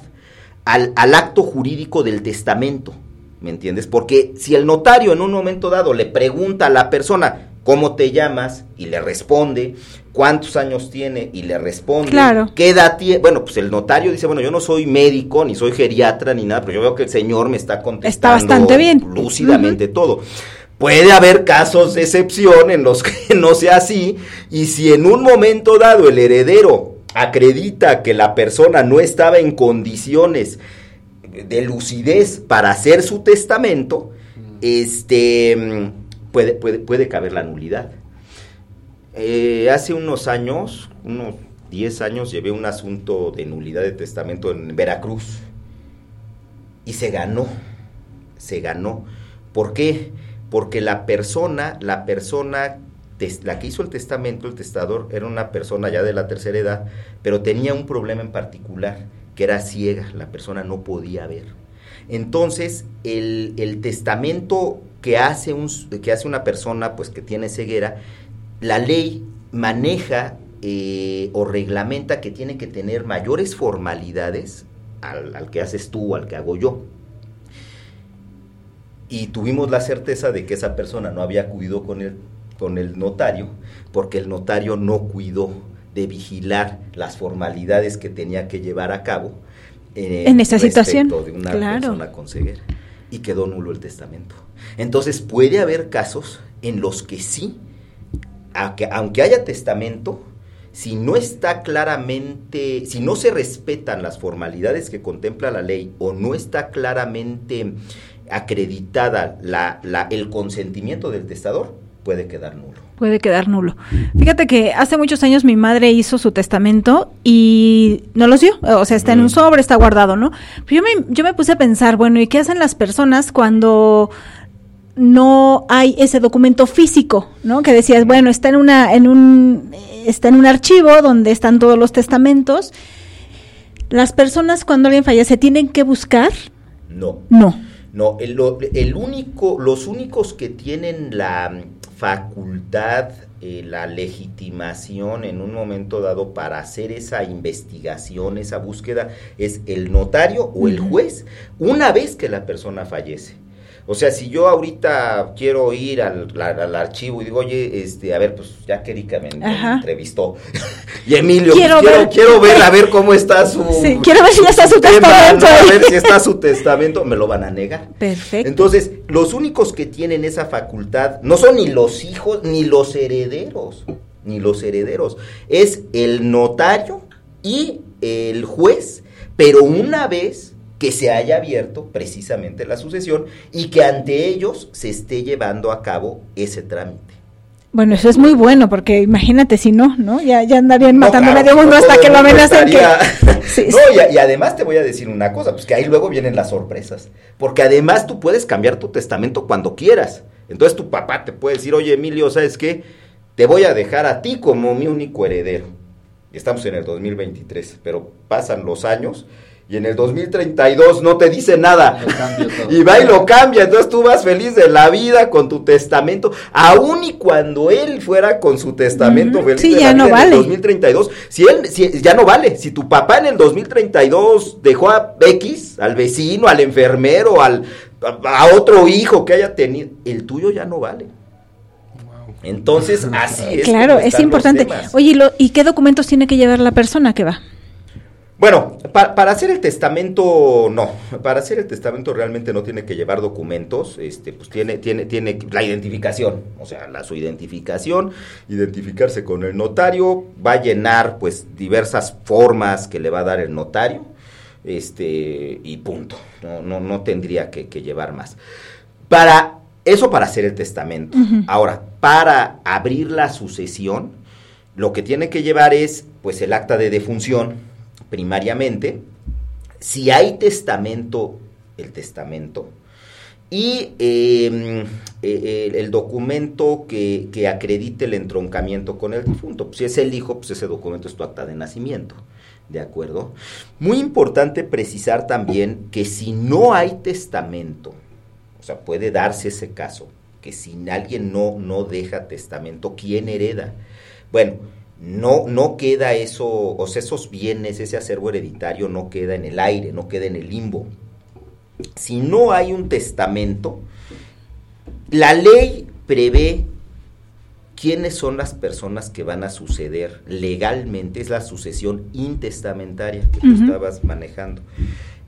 al acto jurídico del testamento, ¿me entiendes? Porque si el notario en un momento dado le pregunta a la persona, ¿cómo te llamas? Y le responde, ¿cuántos años tiene? Y le responde, ¿qué edad tiene? Bueno, pues el notario dice, bueno, yo no soy médico, ni soy geriatra, ni nada, pero yo veo que el señor me está contestando. Está bastante bien. Lúcidamente todo. Puede haber casos de excepción en los que no sea así, y si en un momento dado el heredero acredita que la persona no estaba en condiciones de lucidez para hacer su testamento, puede caber la nulidad. Hace unos años, unos 10 años, llevé un asunto de nulidad de testamento en Veracruz y se ganó. ¿Por qué? Porque la persona la que hizo el testamento, el testador, era una persona ya de la tercera edad, pero tenía un problema en particular, que era ciega, la persona no podía ver. Entonces, el testamento que hace una persona pues que tiene ceguera, la ley maneja o reglamenta que tiene que tener mayores formalidades al que haces tú o al que hago yo. Y tuvimos la certeza de que esa persona no había acudido con el notario, porque el notario no cuidó de vigilar las formalidades que tenía que llevar a cabo en esa situación de una persona con ceguera. y quedó nulo el testamento. Entonces puede haber casos en los que sí, aunque haya testamento, si no está claramente, si no se respetan las formalidades que contempla la ley o no está claramente acreditada el consentimiento del testador, puede quedar nulo. Puede quedar nulo. Fíjate que hace muchos años mi madre hizo su testamento y no los dio, o sea, está en un sobre, está guardado, ¿no? Pero yo me puse a pensar, bueno, ¿y qué hacen las personas cuando no hay ese documento físico, ¿no? Que decías, bueno, está en un archivo donde están todos los testamentos. Las personas cuando alguien fallece tienen que buscar. No. Los únicos que tienen la facultad, la legitimación en un momento dado para hacer esa investigación, esa búsqueda, es el notario o el juez, una vez que la persona fallece. O sea, si yo ahorita quiero ir al archivo y digo, oye, a ver, pues ya que Erika me entrevistó y Emilio, quiero ver a ver cómo está su... Sí, quiero ver si ya está su testamento. A ver si está su testamento, me lo van a negar. Perfecto. Entonces, los únicos que tienen esa facultad no son ni los hijos, ni los herederos, es el notario y el juez, pero una vez que se haya abierto precisamente la sucesión y que ante ellos se esté llevando a cabo ese trámite. Bueno, eso es muy bueno, porque imagínate si no, ya andarían matando a medio mundo hasta que lo amenacen. Y además te voy a decir una cosa, pues que ahí luego vienen las sorpresas, porque además tú puedes cambiar tu testamento cuando quieras. Entonces tu papá te puede decir, oye, Emilio, ¿sabes qué? Te voy a dejar a ti como mi único heredero. Estamos en el 2023, pero pasan los años y en el 2032 no te dice nada, y va y lo cambia. Entonces tú vas feliz de la vida con tu testamento, aún y cuando él fuera con su testamento feliz de la vida, no vale. En el 2032, ya no vale. Si tu papá en el 2032 dejó a X, al vecino, al enfermero, a otro hijo que haya tenido, el tuyo ya no vale. Entonces así es. Claro, es importante. Oye, ¿y qué documentos tiene que llevar la persona que va? Bueno, para hacer el testamento, no. Para hacer el testamento realmente no tiene que llevar documentos, pues tiene la identificación, o sea, su identificación, identificarse con el notario, va a llenar, pues, diversas formas que le va a dar el notario, y punto. No tendría que llevar más. Para hacer el testamento. Uh-huh. Ahora, para abrir la sucesión, lo que tiene que llevar es, pues, el acta de defunción, primariamente, si hay testamento, el testamento, y el documento que acredite el entroncamiento con el difunto. Pues si es el hijo, pues ese documento es tu acta de nacimiento, ¿de acuerdo? Muy importante precisar también que si no hay testamento, o sea, puede darse ese caso, que si alguien no deja testamento, ¿quién hereda? Bueno, No queda eso, o sea, esos bienes, ese acervo hereditario no queda en el aire, no queda en el limbo. Si no hay un testamento, la ley prevé quiénes son las personas que van a suceder legalmente. Es la sucesión intestamentaria que tú estabas manejando.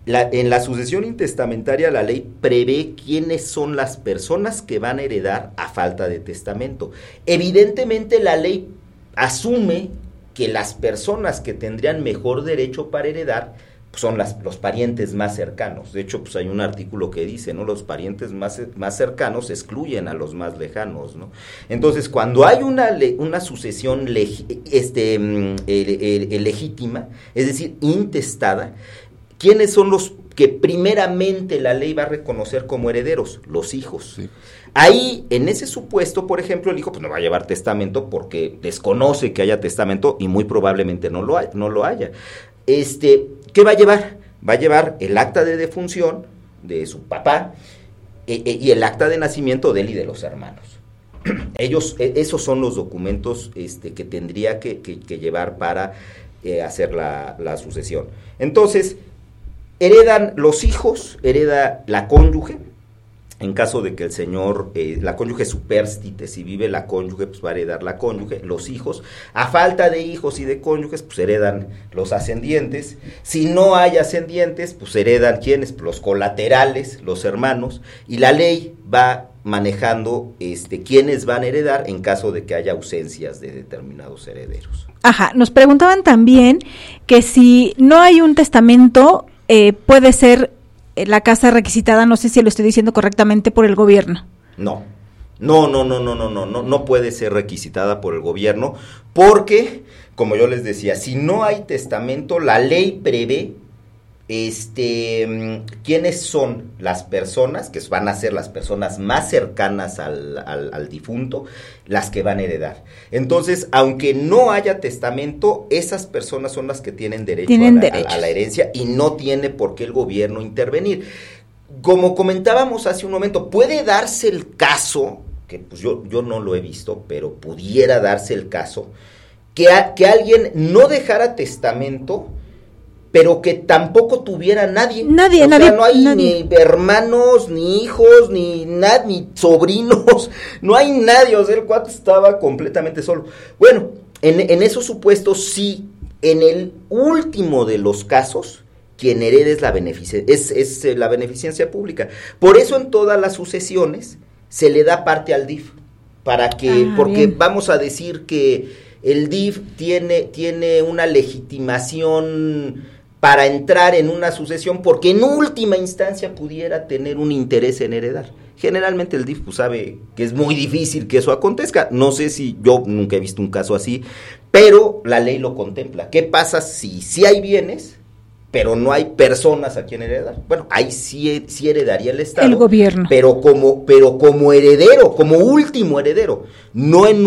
En la sucesión intestamentaria la ley prevé quiénes son las personas que van a heredar a falta de testamento. Evidentemente la ley asume que las personas que tendrían mejor derecho para heredar, pues, son los parientes más cercanos. De hecho, pues hay un artículo que dice, ¿no? Los parientes más cercanos excluyen a los más lejanos, ¿no? Entonces, cuando hay una sucesión legítima, es decir, intestada, ¿quiénes son los que primeramente la ley va a reconocer como herederos? Los hijos. Sí. Ahí, en ese supuesto, por ejemplo, el hijo pues no va a llevar testamento porque desconoce que haya testamento y muy probablemente no lo haya. ¿Qué va a llevar? Va a llevar el acta de defunción de su papá y el acta de nacimiento de él y de los hermanos. Esos son los documentos que tendría que llevar para hacer la sucesión. Entonces, heredan los hijos, hereda la cónyuge, En caso de que el señor, la cónyuge superstite, si vive la cónyuge, pues va a heredar la cónyuge, los hijos. A falta de hijos y de cónyuges, pues heredan los ascendientes. Si no hay ascendientes, pues heredan, ¿quiénes? Los colaterales, los hermanos, y la ley va manejando quiénes van a heredar en caso de que haya ausencias de determinados herederos. Ajá, nos preguntaban también que si no hay un testamento, puede ser la casa requisitada, no sé si lo estoy diciendo correctamente, por el gobierno. No puede ser requisitada por el gobierno porque, como yo les decía, si no hay testamento, la ley prevé quiénes son las personas, que van a ser las personas más cercanas al difunto, las que van a heredar. Entonces, aunque no haya testamento, esas personas son las que tienen derecho a la herencia y no tiene por qué el gobierno intervenir. Como comentábamos hace un momento, puede darse el caso, que pues yo no lo he visto, pero pudiera darse el caso, que alguien no dejara testamento, pero que tampoco tuviera nadie, no hay nadie. Ni hermanos, ni hijos, ni sobrinos, no hay nadie, o sea, el cuate estaba completamente solo. Bueno, en esos supuestos sí, en el último de los casos, quien hereda es la beneficencia pública. Por eso en todas las sucesiones se le da parte al DIF, porque bien. Vamos a decir que el DIF tiene una legitimación para entrar en una sucesión, porque en última instancia pudiera tener un interés en heredar. Generalmente el DIF pues, sabe que es muy difícil que eso acontezca. No sé si yo nunca he visto un caso así, pero la ley lo contempla. ¿Qué pasa si hay bienes, pero no hay personas a quien heredar? Bueno, ahí sí heredaría el Estado. El gobierno. Pero como heredero, como último heredero, no en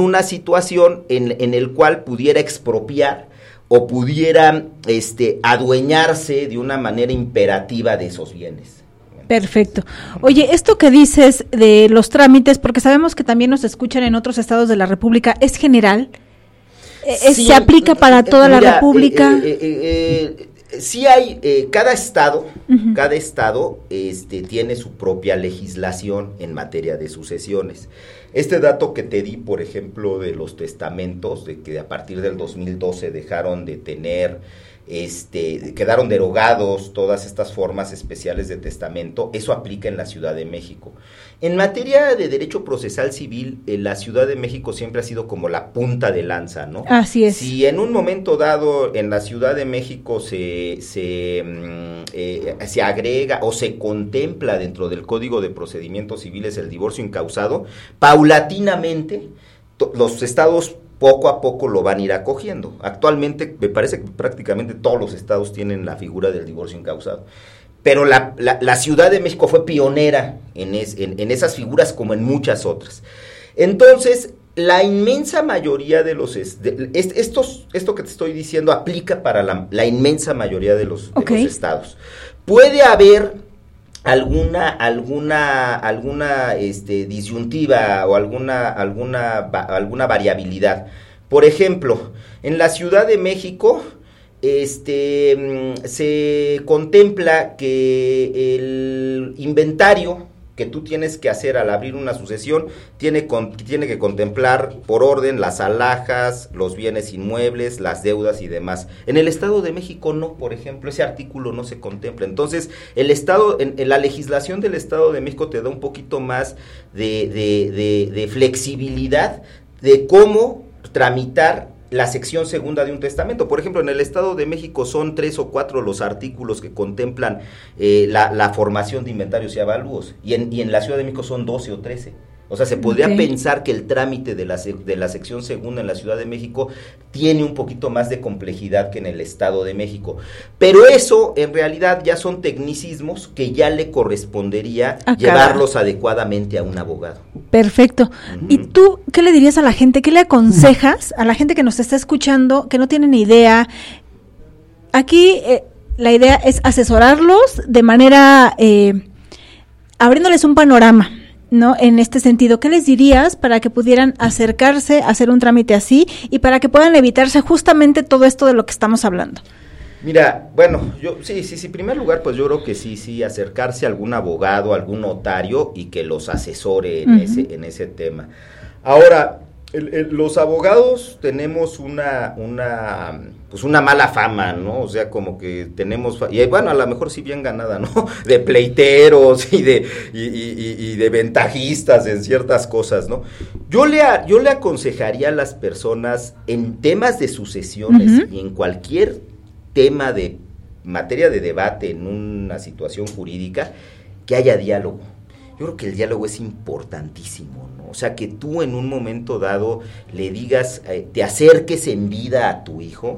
una situación en el cual pudiera expropiar o pudiera adueñarse de una manera imperativa de esos bienes. Perfecto. Oye, esto que dices de los trámites, porque sabemos que también nos escuchan en otros estados de la República, ¿es general? Sí, ¿se aplica para toda la República? Sí hay, cada estado tiene su propia legislación en materia de sucesiones. Este dato que te di, por ejemplo, de los testamentos, de que a partir del 2012 dejaron de tener, quedaron derogados todas estas formas especiales de testamento, eso aplica en la Ciudad de México. En materia de derecho procesal civil, la Ciudad de México siempre ha sido como la punta de lanza, ¿no? Así es. Si en un momento dado en la Ciudad de México se agrega o se contempla dentro del Código de Procedimientos Civiles el divorcio incausado, paulatinamente los estados poco a poco lo van a ir acogiendo. Actualmente me parece que prácticamente todos los estados tienen la figura del divorcio incausado. Pero la Ciudad de México fue pionera en esas figuras como en muchas otras. Entonces, la inmensa mayoría de los... esto que te estoy diciendo aplica para la inmensa mayoría de los estados. Puede haber alguna disyuntiva o alguna variabilidad. Por ejemplo, en la Ciudad de México se contempla que el inventario que tú tienes que hacer al abrir una sucesión tiene que contemplar por orden las alhajas, los bienes inmuebles, las deudas y demás. En el Estado de México no, por ejemplo, ese artículo no se contempla. Entonces, el Estado, en la legislación del Estado de México te da un poquito más de flexibilidad de cómo tramitar la sección segunda de un testamento. Por ejemplo, en el Estado de México son 3 o 4 los artículos que contemplan la formación de inventarios y avalúos, y en la Ciudad de México son 12 o 13. O sea, se podría pensar que el trámite de la sección segunda en la Ciudad de México tiene un poquito más de complejidad que en el Estado de México. Pero eso, en realidad, ya son tecnicismos que ya le correspondería llevarlos adecuadamente a un abogado. Perfecto. Uh-huh. ¿Y tú qué le dirías a la gente? ¿Qué le aconsejas a la gente que nos está escuchando, que no tiene ni idea? Aquí la idea es asesorarlos de manera abriéndoles un panorama, ¿no? En este sentido, ¿qué les dirías para que pudieran acercarse a hacer un trámite así y para que puedan evitarse justamente todo esto de lo que estamos hablando? Mira, bueno, yo sí, en primer lugar, pues yo creo que sí, acercarse a algún abogado, algún notario y que los asesore en, ese tema. Ahora, los abogados tenemos una mala fama, ¿no? O sea, como que tenemos, y bueno, a lo mejor sí bien ganada, ¿no? De pleiteros y de ventajistas en ciertas cosas, ¿no? Yo le aconsejaría a las personas en temas de sucesiones y en cualquier tema de materia de debate en una situación jurídica, que haya diálogo. Yo creo que el diálogo es importantísimo, ¿no? O sea, que tú en un momento dado le digas, te acerques en vida a tu hijo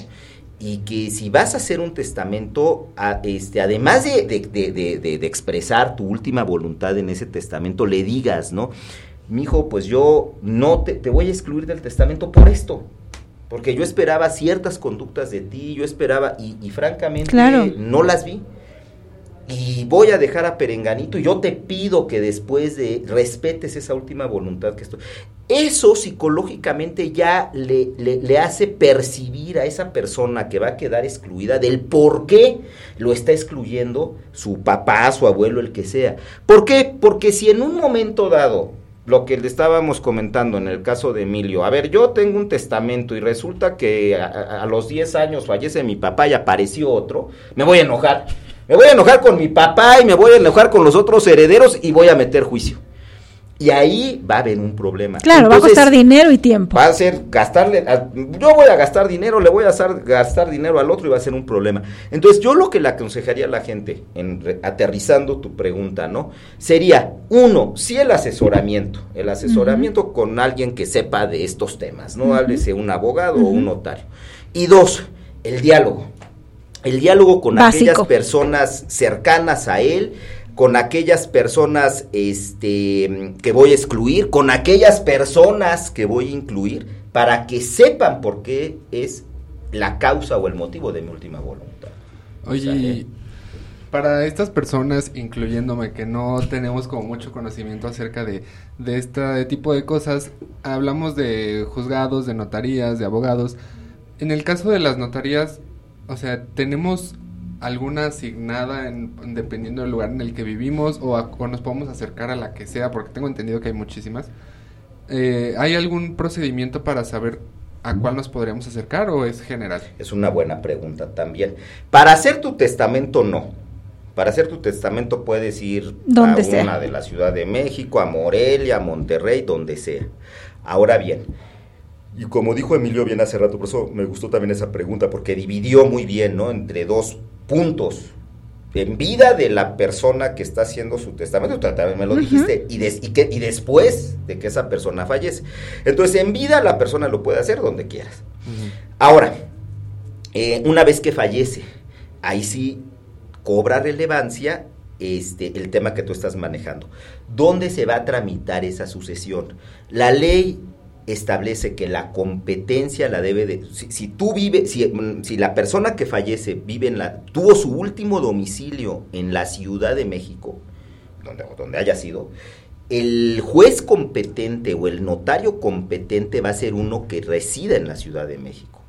y que si vas a hacer un testamento, además de expresar tu última voluntad en ese testamento, le digas, ¿no? Mi hijo, pues yo no te voy a excluir del testamento por esto, porque yo esperaba ciertas conductas de ti, yo esperaba, y francamente no las vi. Y voy a dejar a Perenganito y yo te pido que después de respetes esa última voluntad que estoy. Eso psicológicamente ya le hace percibir a esa persona que va a quedar excluida del por qué lo está excluyendo su papá, su abuelo, el que sea. ¿Por qué? Porque si en un momento dado, lo que le estábamos comentando en el caso de Emilio, a ver, yo tengo un testamento y resulta que a los 10 años fallece mi papá y apareció otro, me voy a enojar. Me voy a enojar con mi papá y me voy a enojar con los otros herederos y voy a meter juicio. Y ahí va a haber un problema. Claro, entonces, va a costar dinero y tiempo. Va a ser gastarle, yo voy a gastar dinero, le voy a gastar dinero al otro y va a ser un problema. Entonces yo lo que le aconsejaría a la gente, aterrizando tu pregunta, ¿no? Sería, uno, sí el asesoramiento con alguien que sepa de estos temas, ¿no? Háblese un abogado o un notario. Y dos, el diálogo. El diálogo con aquellas personas cercanas a él, con aquellas personas que voy a excluir, con aquellas personas que voy a incluir, para que sepan por qué es la causa o el motivo de mi última voluntad. Oye, para estas personas, incluyéndome, que no tenemos como mucho conocimiento acerca de este tipo de cosas, hablamos de juzgados, de notarías, de abogados. En el caso de las notarías, o sea, ¿tenemos alguna asignada dependiendo del lugar en el que vivimos o nos podemos acercar a la que sea? Porque tengo entendido que hay muchísimas. ¿Hay algún procedimiento para saber a cuál nos podríamos acercar o es general? Es una buena pregunta también. Para hacer tu testamento, no. Para hacer tu testamento puedes ir a una de la Ciudad de México, a Morelia, a Monterrey, donde sea. Ahora bien, y como dijo Emilio bien hace rato, por eso me gustó también esa pregunta, porque dividió muy bien, ¿no?, entre dos puntos. En vida de la persona que está haciendo su testamento, también me lo dijiste, y después de que esa persona fallece. Entonces, en vida la persona lo puede hacer donde quieras. Ahora, una vez que fallece, ahí sí cobra relevancia el tema que tú estás manejando. ¿Dónde se va a tramitar esa sucesión? La ley establece que la competencia la debe de, si la persona que fallece vive tuvo su último domicilio en la Ciudad de México, donde haya sido, el juez competente o el notario competente va a ser uno que resida en la Ciudad de México.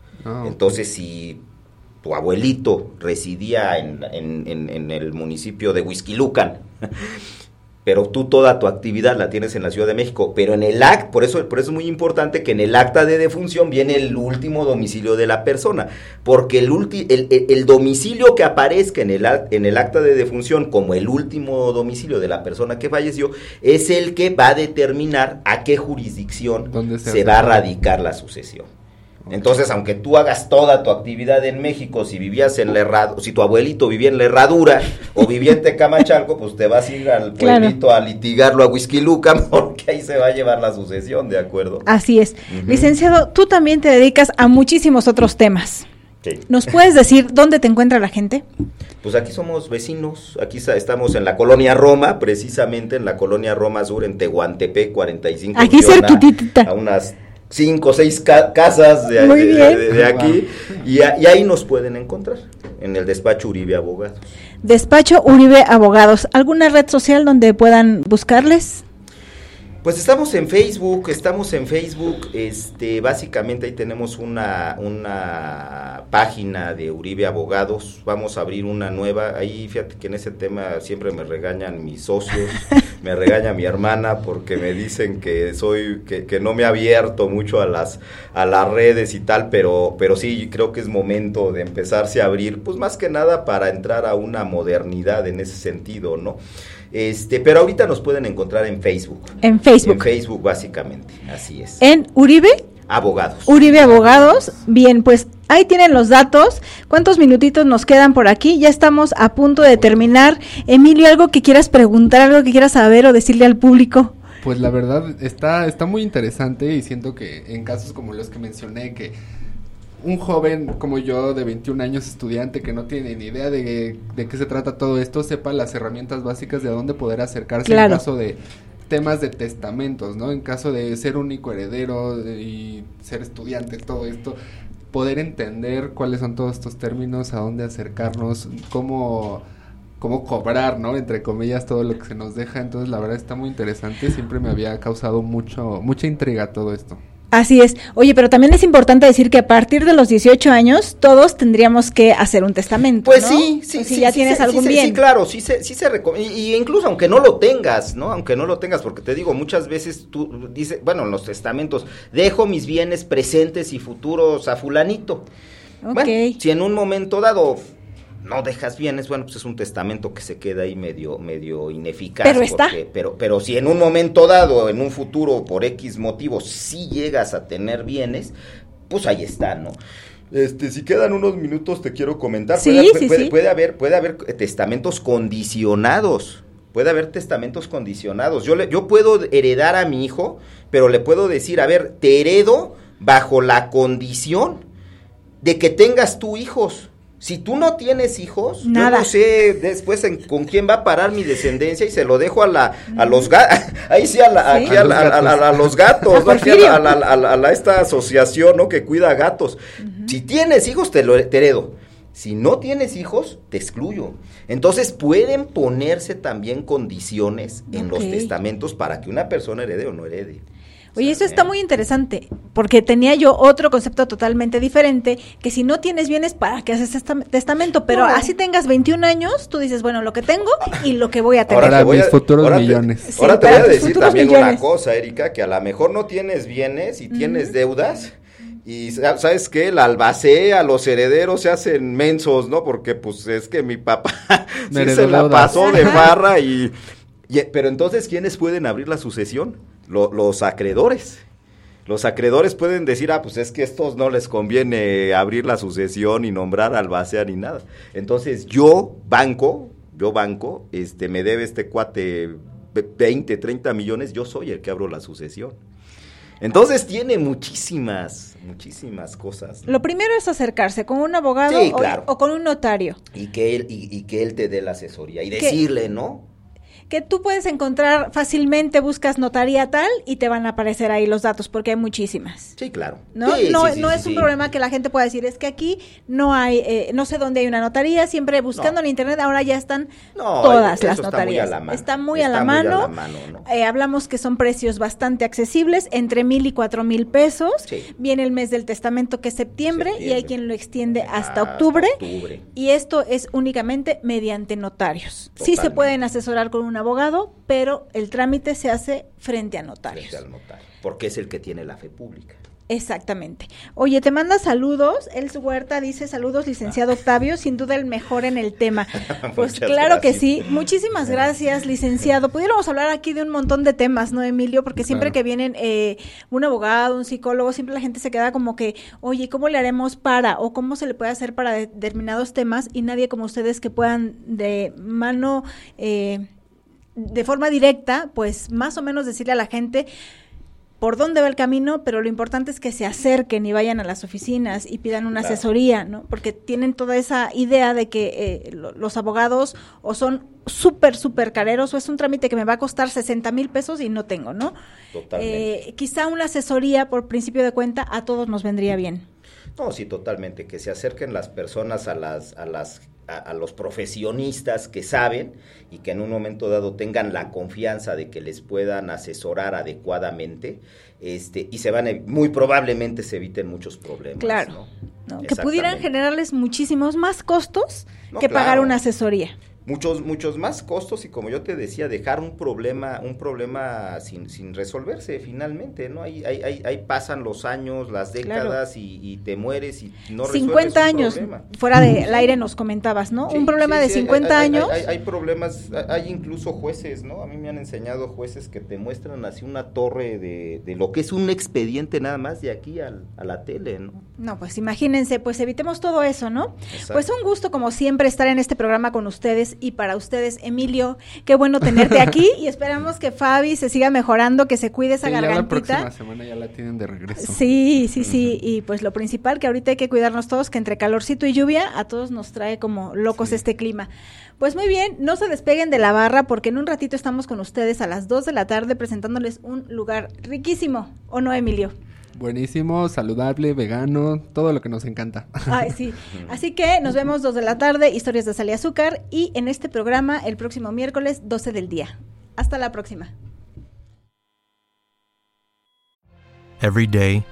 Entonces, si tu abuelito residía en el municipio de Huixquilucan, pero tú toda tu actividad la tienes en la Ciudad de México, pero en el acta, por eso es muy importante que en el acta de defunción viene el último domicilio de la persona, porque el domicilio que aparezca en el acta de defunción como el último domicilio de la persona que falleció, es el que va a determinar a qué jurisdicción se va a radicar la sucesión. Entonces, aunque tú hagas toda tu actividad en México, si vivías en La Herradura, si tu abuelito vivía en La Herradura o vivía en Tecamachalco, pues te vas a ir al pueblito a litigarlo a Huixquilucan, porque ahí se va a llevar la sucesión, ¿de acuerdo? Así es. Licenciado, tú también te dedicas a muchísimos otros temas. Sí. ¿Nos puedes decir dónde te encuentra la gente? Pues aquí somos vecinos, aquí estamos en la Colonia Roma, precisamente en la Colonia Roma Sur, en Tehuantepec, 45. Aquí cerquitita. A unas 5 o 6 casas de aquí, y ahí nos pueden encontrar, en el despacho Uribe Abogados. Despacho Uribe Abogados. ¿Alguna red social donde puedan buscarles? Pues estamos en Facebook, básicamente ahí tenemos una página de Uribe Abogados, vamos a abrir una nueva, ahí fíjate que en ese tema siempre me regañan mis socios, me regaña mi hermana porque me dicen que que no me he abierto mucho a las redes y tal, pero sí, creo que es momento de empezarse a abrir, pues más que nada para entrar a una modernidad en ese sentido, ¿no? Pero ahorita nos pueden encontrar en Facebook. En Facebook básicamente, así es. En Uribe Abogados. Bien, pues ahí tienen los datos. ¿Cuántos minutitos nos quedan por aquí? Ya estamos a punto de terminar. Emilio, ¿algo que quieras preguntar, algo que quieras saber o decirle al público? Pues la verdad está muy interesante y siento que en casos como los que mencioné, que un joven como yo de 21 años, estudiante, que no tiene ni idea de qué se trata todo esto, sepa las herramientas básicas de a dónde poder acercarse, claro, en caso de temas de testamentos, ¿no? En caso de ser único heredero y ser estudiante, todo esto, poder entender cuáles son todos estos términos, a dónde acercarnos, cómo cobrar, ¿no? Entre comillas, todo lo que se nos deja. Entonces, la verdad está muy interesante, siempre me había causado mucha intriga todo esto. Así es. Oye, pero también es importante decir que a partir de los 18 años todos tendríamos que hacer un testamento, pues, ¿no? Sí, ya tienes algún bien. Sí, claro, sí se recomienda, y incluso aunque no lo tengas, ¿no? Aunque no lo tengas, porque te digo, muchas veces tú dices, bueno, en los testamentos, dejo mis bienes presentes y futuros a fulanito. Ok. Bueno, si en un momento dado no dejas bienes, bueno, pues es un testamento que se queda ahí medio ineficaz. Pero está. Pero si en un momento dado, en un futuro, por X motivo, sí llegas a tener bienes, pues ahí está, ¿no? Si quedan unos minutos te quiero comentar. Sí, Puede haber testamentos condicionados. Puede haber testamentos condicionados. Yo puedo heredar a mi hijo, pero le puedo decir, a ver, te heredo bajo la condición de que tengas tú hijos. Si tú no tienes hijos, nada. Yo no sé después con quién va a parar mi descendencia y se lo dejo a los gatos, ¿no? Aquí a esta asociación, ¿no? Que cuida gatos. Uh-huh. Si tienes hijos, te heredo. Si no tienes hijos, te excluyo. Entonces, pueden ponerse también condiciones en los testamentos para que una persona herede o no herede. Oye, eso está muy interesante, porque tenía yo otro concepto totalmente diferente, que si no tienes bienes, ¿para qué haces testamento? Pero así tengas 21 años, tú dices, bueno, lo que tengo y lo que voy a tener. Ahora mis futuros millones. Ahora te voy a decir también una cosa, Erika, que a lo mejor no tienes bienes y tienes deudas, y ¿sabes qué? La albacea, los herederos se hacen mensos, ¿no? Porque pues es que mi papá se la pasó de farra y... Pero entonces, ¿quiénes pueden abrir la sucesión? Los acreedores. Los acreedores pueden decir, pues es que estos no les conviene abrir la sucesión y nombrar albacea ni nada. Entonces, yo banco, me debe este cuate 20, 30 millones, yo soy el que abro la sucesión. Entonces tiene muchísimas cosas, ¿no? Lo primero es acercarse con un abogado, sí, claro, o con un notario. Y que él te dé la asesoría y decirle, ¿no? Que tú puedes encontrar fácilmente, buscas notaría tal y te van a aparecer ahí los datos, porque hay muchísimas. Sí, claro. No es un problema que la gente pueda decir, es que aquí no hay, no sé dónde hay una notaría, siempre buscando en internet, ahora ya están todas las notarías. Está muy a la mano. ¿No? Hablamos que son precios bastante accesibles, entre 1,000 y 4,000 pesos. Sí. Viene el mes del testamento, que es septiembre. Y hay quien lo extiende hasta octubre. Y esto es únicamente mediante notarios. Totalmente. Sí se pueden asesorar con un abogado, pero el trámite se hace frente a notarios. Frente al notario, porque es el que tiene la fe pública. Exactamente. Oye, te manda saludos, Els Huerta dice, saludos licenciado Octavio, sin duda el mejor en el tema. Pues claro, gracias. Que sí, muchísimas gracias licenciado. Pudiéramos hablar aquí de un montón de temas, ¿no, Emilio? Porque siempre que vienen un abogado, un psicólogo, siempre la gente se queda como que, oye, ¿cómo le haremos para? O ¿cómo se le puede hacer para determinados temas? Y nadie como ustedes que puedan de mano... de forma directa, pues más o menos decirle a la gente por dónde va el camino, pero lo importante es que se acerquen y vayan a las oficinas y pidan una asesoría, ¿no? Porque tienen toda esa idea de que los abogados o son súper careros, o es un trámite que me va a costar 60,000 pesos y no tengo, ¿no? Totalmente. Quizá una asesoría por principio de cuenta a todos nos vendría bien. No, sí, totalmente, que se acerquen las personas a las a los profesionistas que saben y que en un momento dado tengan la confianza de que les puedan asesorar adecuadamente, y se van muy probablemente se eviten muchos problemas. Claro, ¿no? Que pudieran generarles muchísimos más costos que pagar una asesoría. Muchos más costos y, como yo te decía, dejar un problema sin resolverse finalmente, ¿no? Ahí pasan los años, las décadas, claro. y te mueres y no resuelves 50 años, problema. Fuera del aire nos comentabas, ¿no? Sí, un problema de 50 años. Hay problemas, hay incluso jueces, ¿no? A mí me han enseñado jueces que te muestran así una torre de lo que es un expediente nada más de aquí a la tele, ¿no? No, pues imagínense, pues evitemos todo eso, ¿no? Exacto. Pues un gusto, como siempre, estar en este programa con ustedes. Y para ustedes, Emilio, qué bueno tenerte aquí y esperamos que Fabi se siga mejorando, que se cuide esa gargantita. Ya la próxima semana ya la tienen de regreso. Sí, y pues lo principal, que ahorita hay que cuidarnos todos, que entre calorcito y lluvia a todos nos trae como locos este clima. Pues muy bien, no se despeguen de la barra porque en un ratito estamos con ustedes a las 2 de la tarde presentándoles un lugar riquísimo, ¿o no, Emilio? Buenísimo, saludable, vegano, todo lo que nos encanta. Ay, sí. Así que nos vemos 2 de la tarde, Historias de Sal y Azúcar, y en este programa el próximo miércoles, 12 del día. Hasta la próxima. Every day,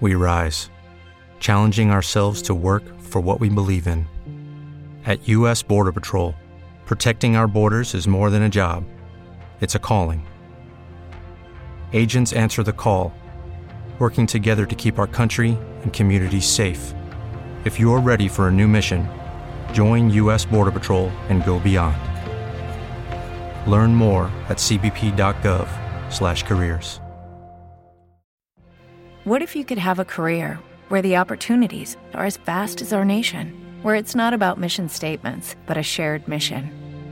we rise, challenging ourselves to work for what we believe in. At U.S. Border Patrol, protecting our borders is more than a job. It's a calling. Agents answer the call, working together to keep our country and communities safe. If you're ready for a new mission, join U.S. Border Patrol and go beyond. Learn more at cbp.gov/careers. What if you could have a career where the opportunities are as vast as our nation, where it's not about mission statements, but a shared mission?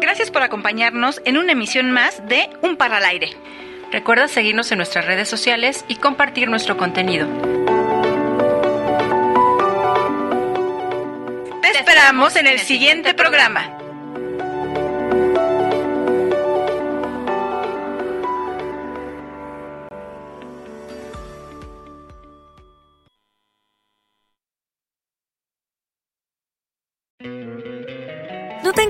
Gracias por acompañarnos en una emisión más de Un Par al Aire. Recuerda seguirnos en nuestras redes sociales y compartir nuestro contenido. Te esperamos en el siguiente programa. ¿No te